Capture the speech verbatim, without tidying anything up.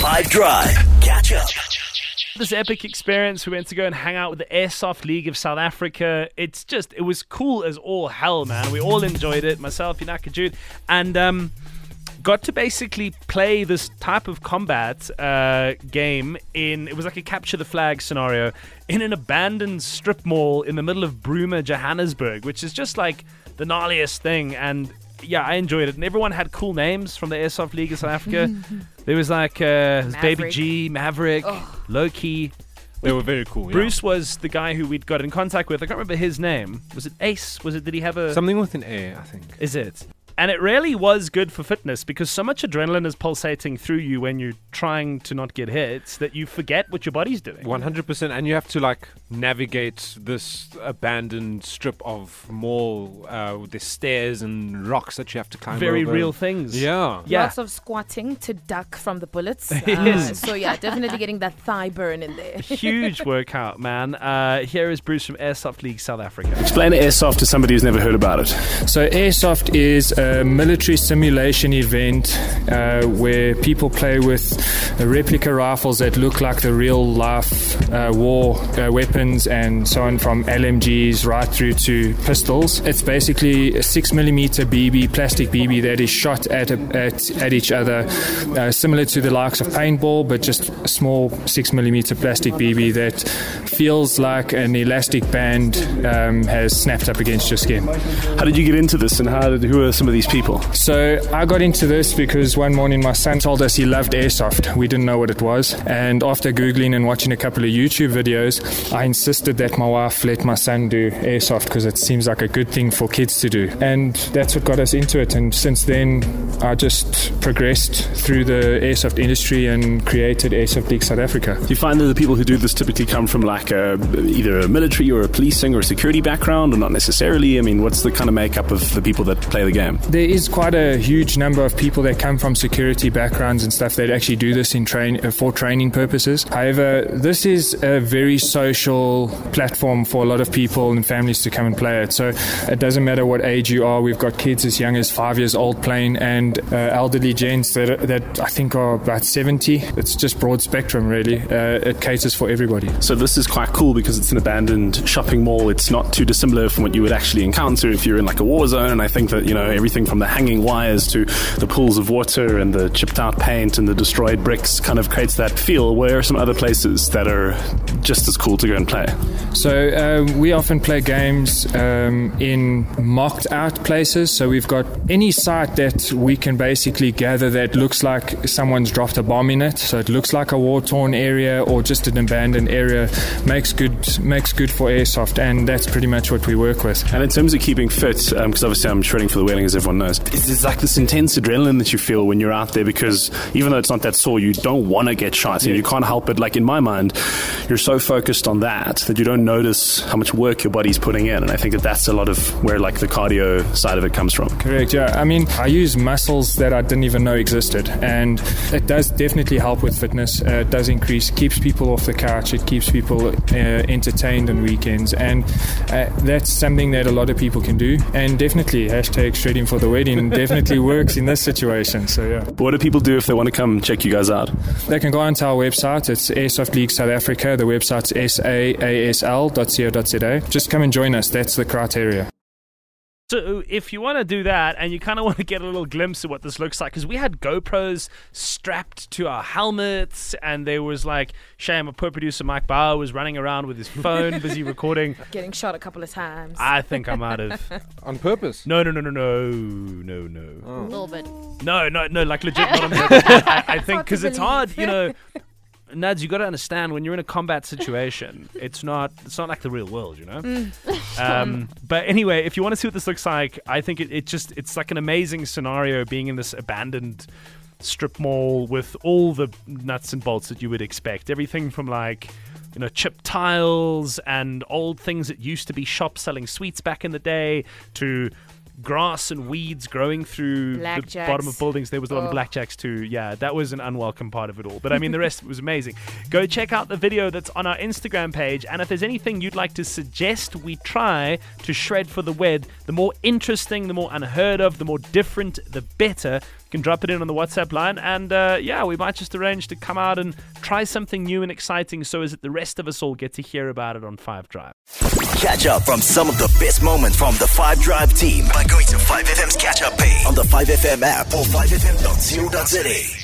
five Drive. Catch up. This epic experience, we went to go and hang out with the Airsoft League of South Africa. It's just, it was cool as all hell, man. We all enjoyed it, myself, Yanaka Jude, and um, got to basically play this type of combat uh, game in, it was like a capture the flag scenario, in an abandoned strip mall in the middle of Bruma, Johannesburg, which is just like the gnarliest thing. And yeah, I enjoyed it, and everyone had cool names from the Airsoft League of South Africa. There was like uh, was Baby G, Maverick, oh. Loki. They were very cool. Bruce yeah. was the guy who we'd got in contact with. I can't remember his name. Was it Ace? Was it? Did he have a something with an A? I think. Is it? And it really was good for fitness, because so much adrenaline is pulsating through you when you're trying to not get hit that you forget what your body's doing. one hundred percent. And you have to, like, navigate this abandoned strip of mall uh, with the stairs and rocks that you have to climb Very over. Real things. Yeah. yeah. Lots of squatting to duck from the bullets. Uh, so, yeah, definitely getting that thigh burn in there. Huge workout, man. Uh, here is Bruce from Airsoft League South Africa. Explain Airsoft to somebody who's never heard about it. So, Airsoft is a A military simulation event uh, where people play with replica rifles that look like the real life uh, war uh, weapons and so on, from L M Gs right through to pistols. It's basically a six millimeter B B, plastic B B, that is shot at a, at, at each other, uh, similar to the likes of paintball, but just a small six millimeter plastic B B that feels like an elastic band um, has snapped up against your skin. How did you get into this, and how did, who are some of these people? So I got into this because one morning my son told us he loved Airsoft. We didn't know what it was, and after Googling and watching a couple of YouTube videos, I insisted that my wife let my son do Airsoft because it seems like a good thing for kids to do, and that's what got us into it. And since then I just progressed through the Airsoft industry and created Airsoft League South Africa. Do you find that the people who do this typically come from like a, either a military or a policing or a security background, or not necessarily? I mean, what's the kind of makeup of the people that play the game? There is quite a huge number of people that come from security backgrounds and stuff that actually do this in train for training purposes. However, this is a very social platform for a lot of people and families to come and play it. So it doesn't matter what age you are. We've got kids as young as five years old playing, and uh, elderly gents that, are, that I think are about seventy. It's just broad spectrum, really. Uh, it caters for everybody. So this is quite cool because it's an abandoned shopping mall. It's not too dissimilar from what you would actually encounter if you're in like a war zone. And I think that, you know, everything from the hanging wires to the pools of water and the chipped out paint and the destroyed bricks kind of creates that feel. Where are some other places that are just as cool to go and play? So uh, we often play games um, in mocked out places. So we've got any site that we can basically gather that looks like someone's dropped a bomb in it. So it looks like a war torn area or just an abandoned area. Makes good, makes good for Airsoft, and that's pretty much what we work with. And in terms of keeping fit, because um, obviously I'm shredding for the wedding as everyone knows, it's like this intense adrenaline that you feel when you're out there, because even though it's not that sore, you don't want to get shot, and yeah. you can't help it. Like in my mind, you're so focused on that that you don't notice how much work your body's putting in, and I think that that's a lot of where like the cardio side of it comes from. Correct, yeah. I mean, I use muscles that I didn't even know existed, and it does definitely help with fitness. Uh, it does increase, keeps people off the couch, it keeps people uh, entertained on weekends, and uh, that's something that a lot of people can do, and definitely hashtag shredding for the wedding definitely works in this situation. So yeah. What do people do if they want to come check you guys out? They can go onto our website. It's Airsoft League South Africa. The website's saasl dot co dot za. Just come and join us. That's the criteria. So if you want to do that, and you kind of want to get a little glimpse of what this looks like, because we had GoPros strapped to our helmets, and there was like, shame, our poor producer Mike Bauer was running around with his phone, busy recording. Getting shot a couple of times. I think I might have. On purpose? No, no, no, no, no, no, no. Oh. A little bit. No, no, no, like legit not on purpose. I, I think because it's hard, you know. Nads, you got to understand, when you're in a combat situation, it's not it's not like the real world, you know. Mm. Um, but anyway, if you want to see what this looks like, I think it, it just it's like an amazing scenario, being in this abandoned strip mall with all the nuts and bolts that you would expect. Everything from like, you know, chipped tiles and old things that used to be shops selling sweets back in the day, to grass and weeds growing through blackjacks. The bottom of buildings. There was a lot oh. of blackjacks too. Yeah, that was an unwelcome part of it all. But I mean, the rest was amazing. Go check out the video that's on our Instagram page. And if there's anything you'd like to suggest we try to shred for the wed, the more interesting, the more unheard of, the more different, the better. can drop it in on the WhatsApp line. And uh, yeah, we might just arrange to come out and try something new and exciting so as that the rest of us all get to hear about it on five Drive. Catch up from some of the best moments from the five Drive team by going to five F M's catch-up page on the five F M app or five F M dot co dot za.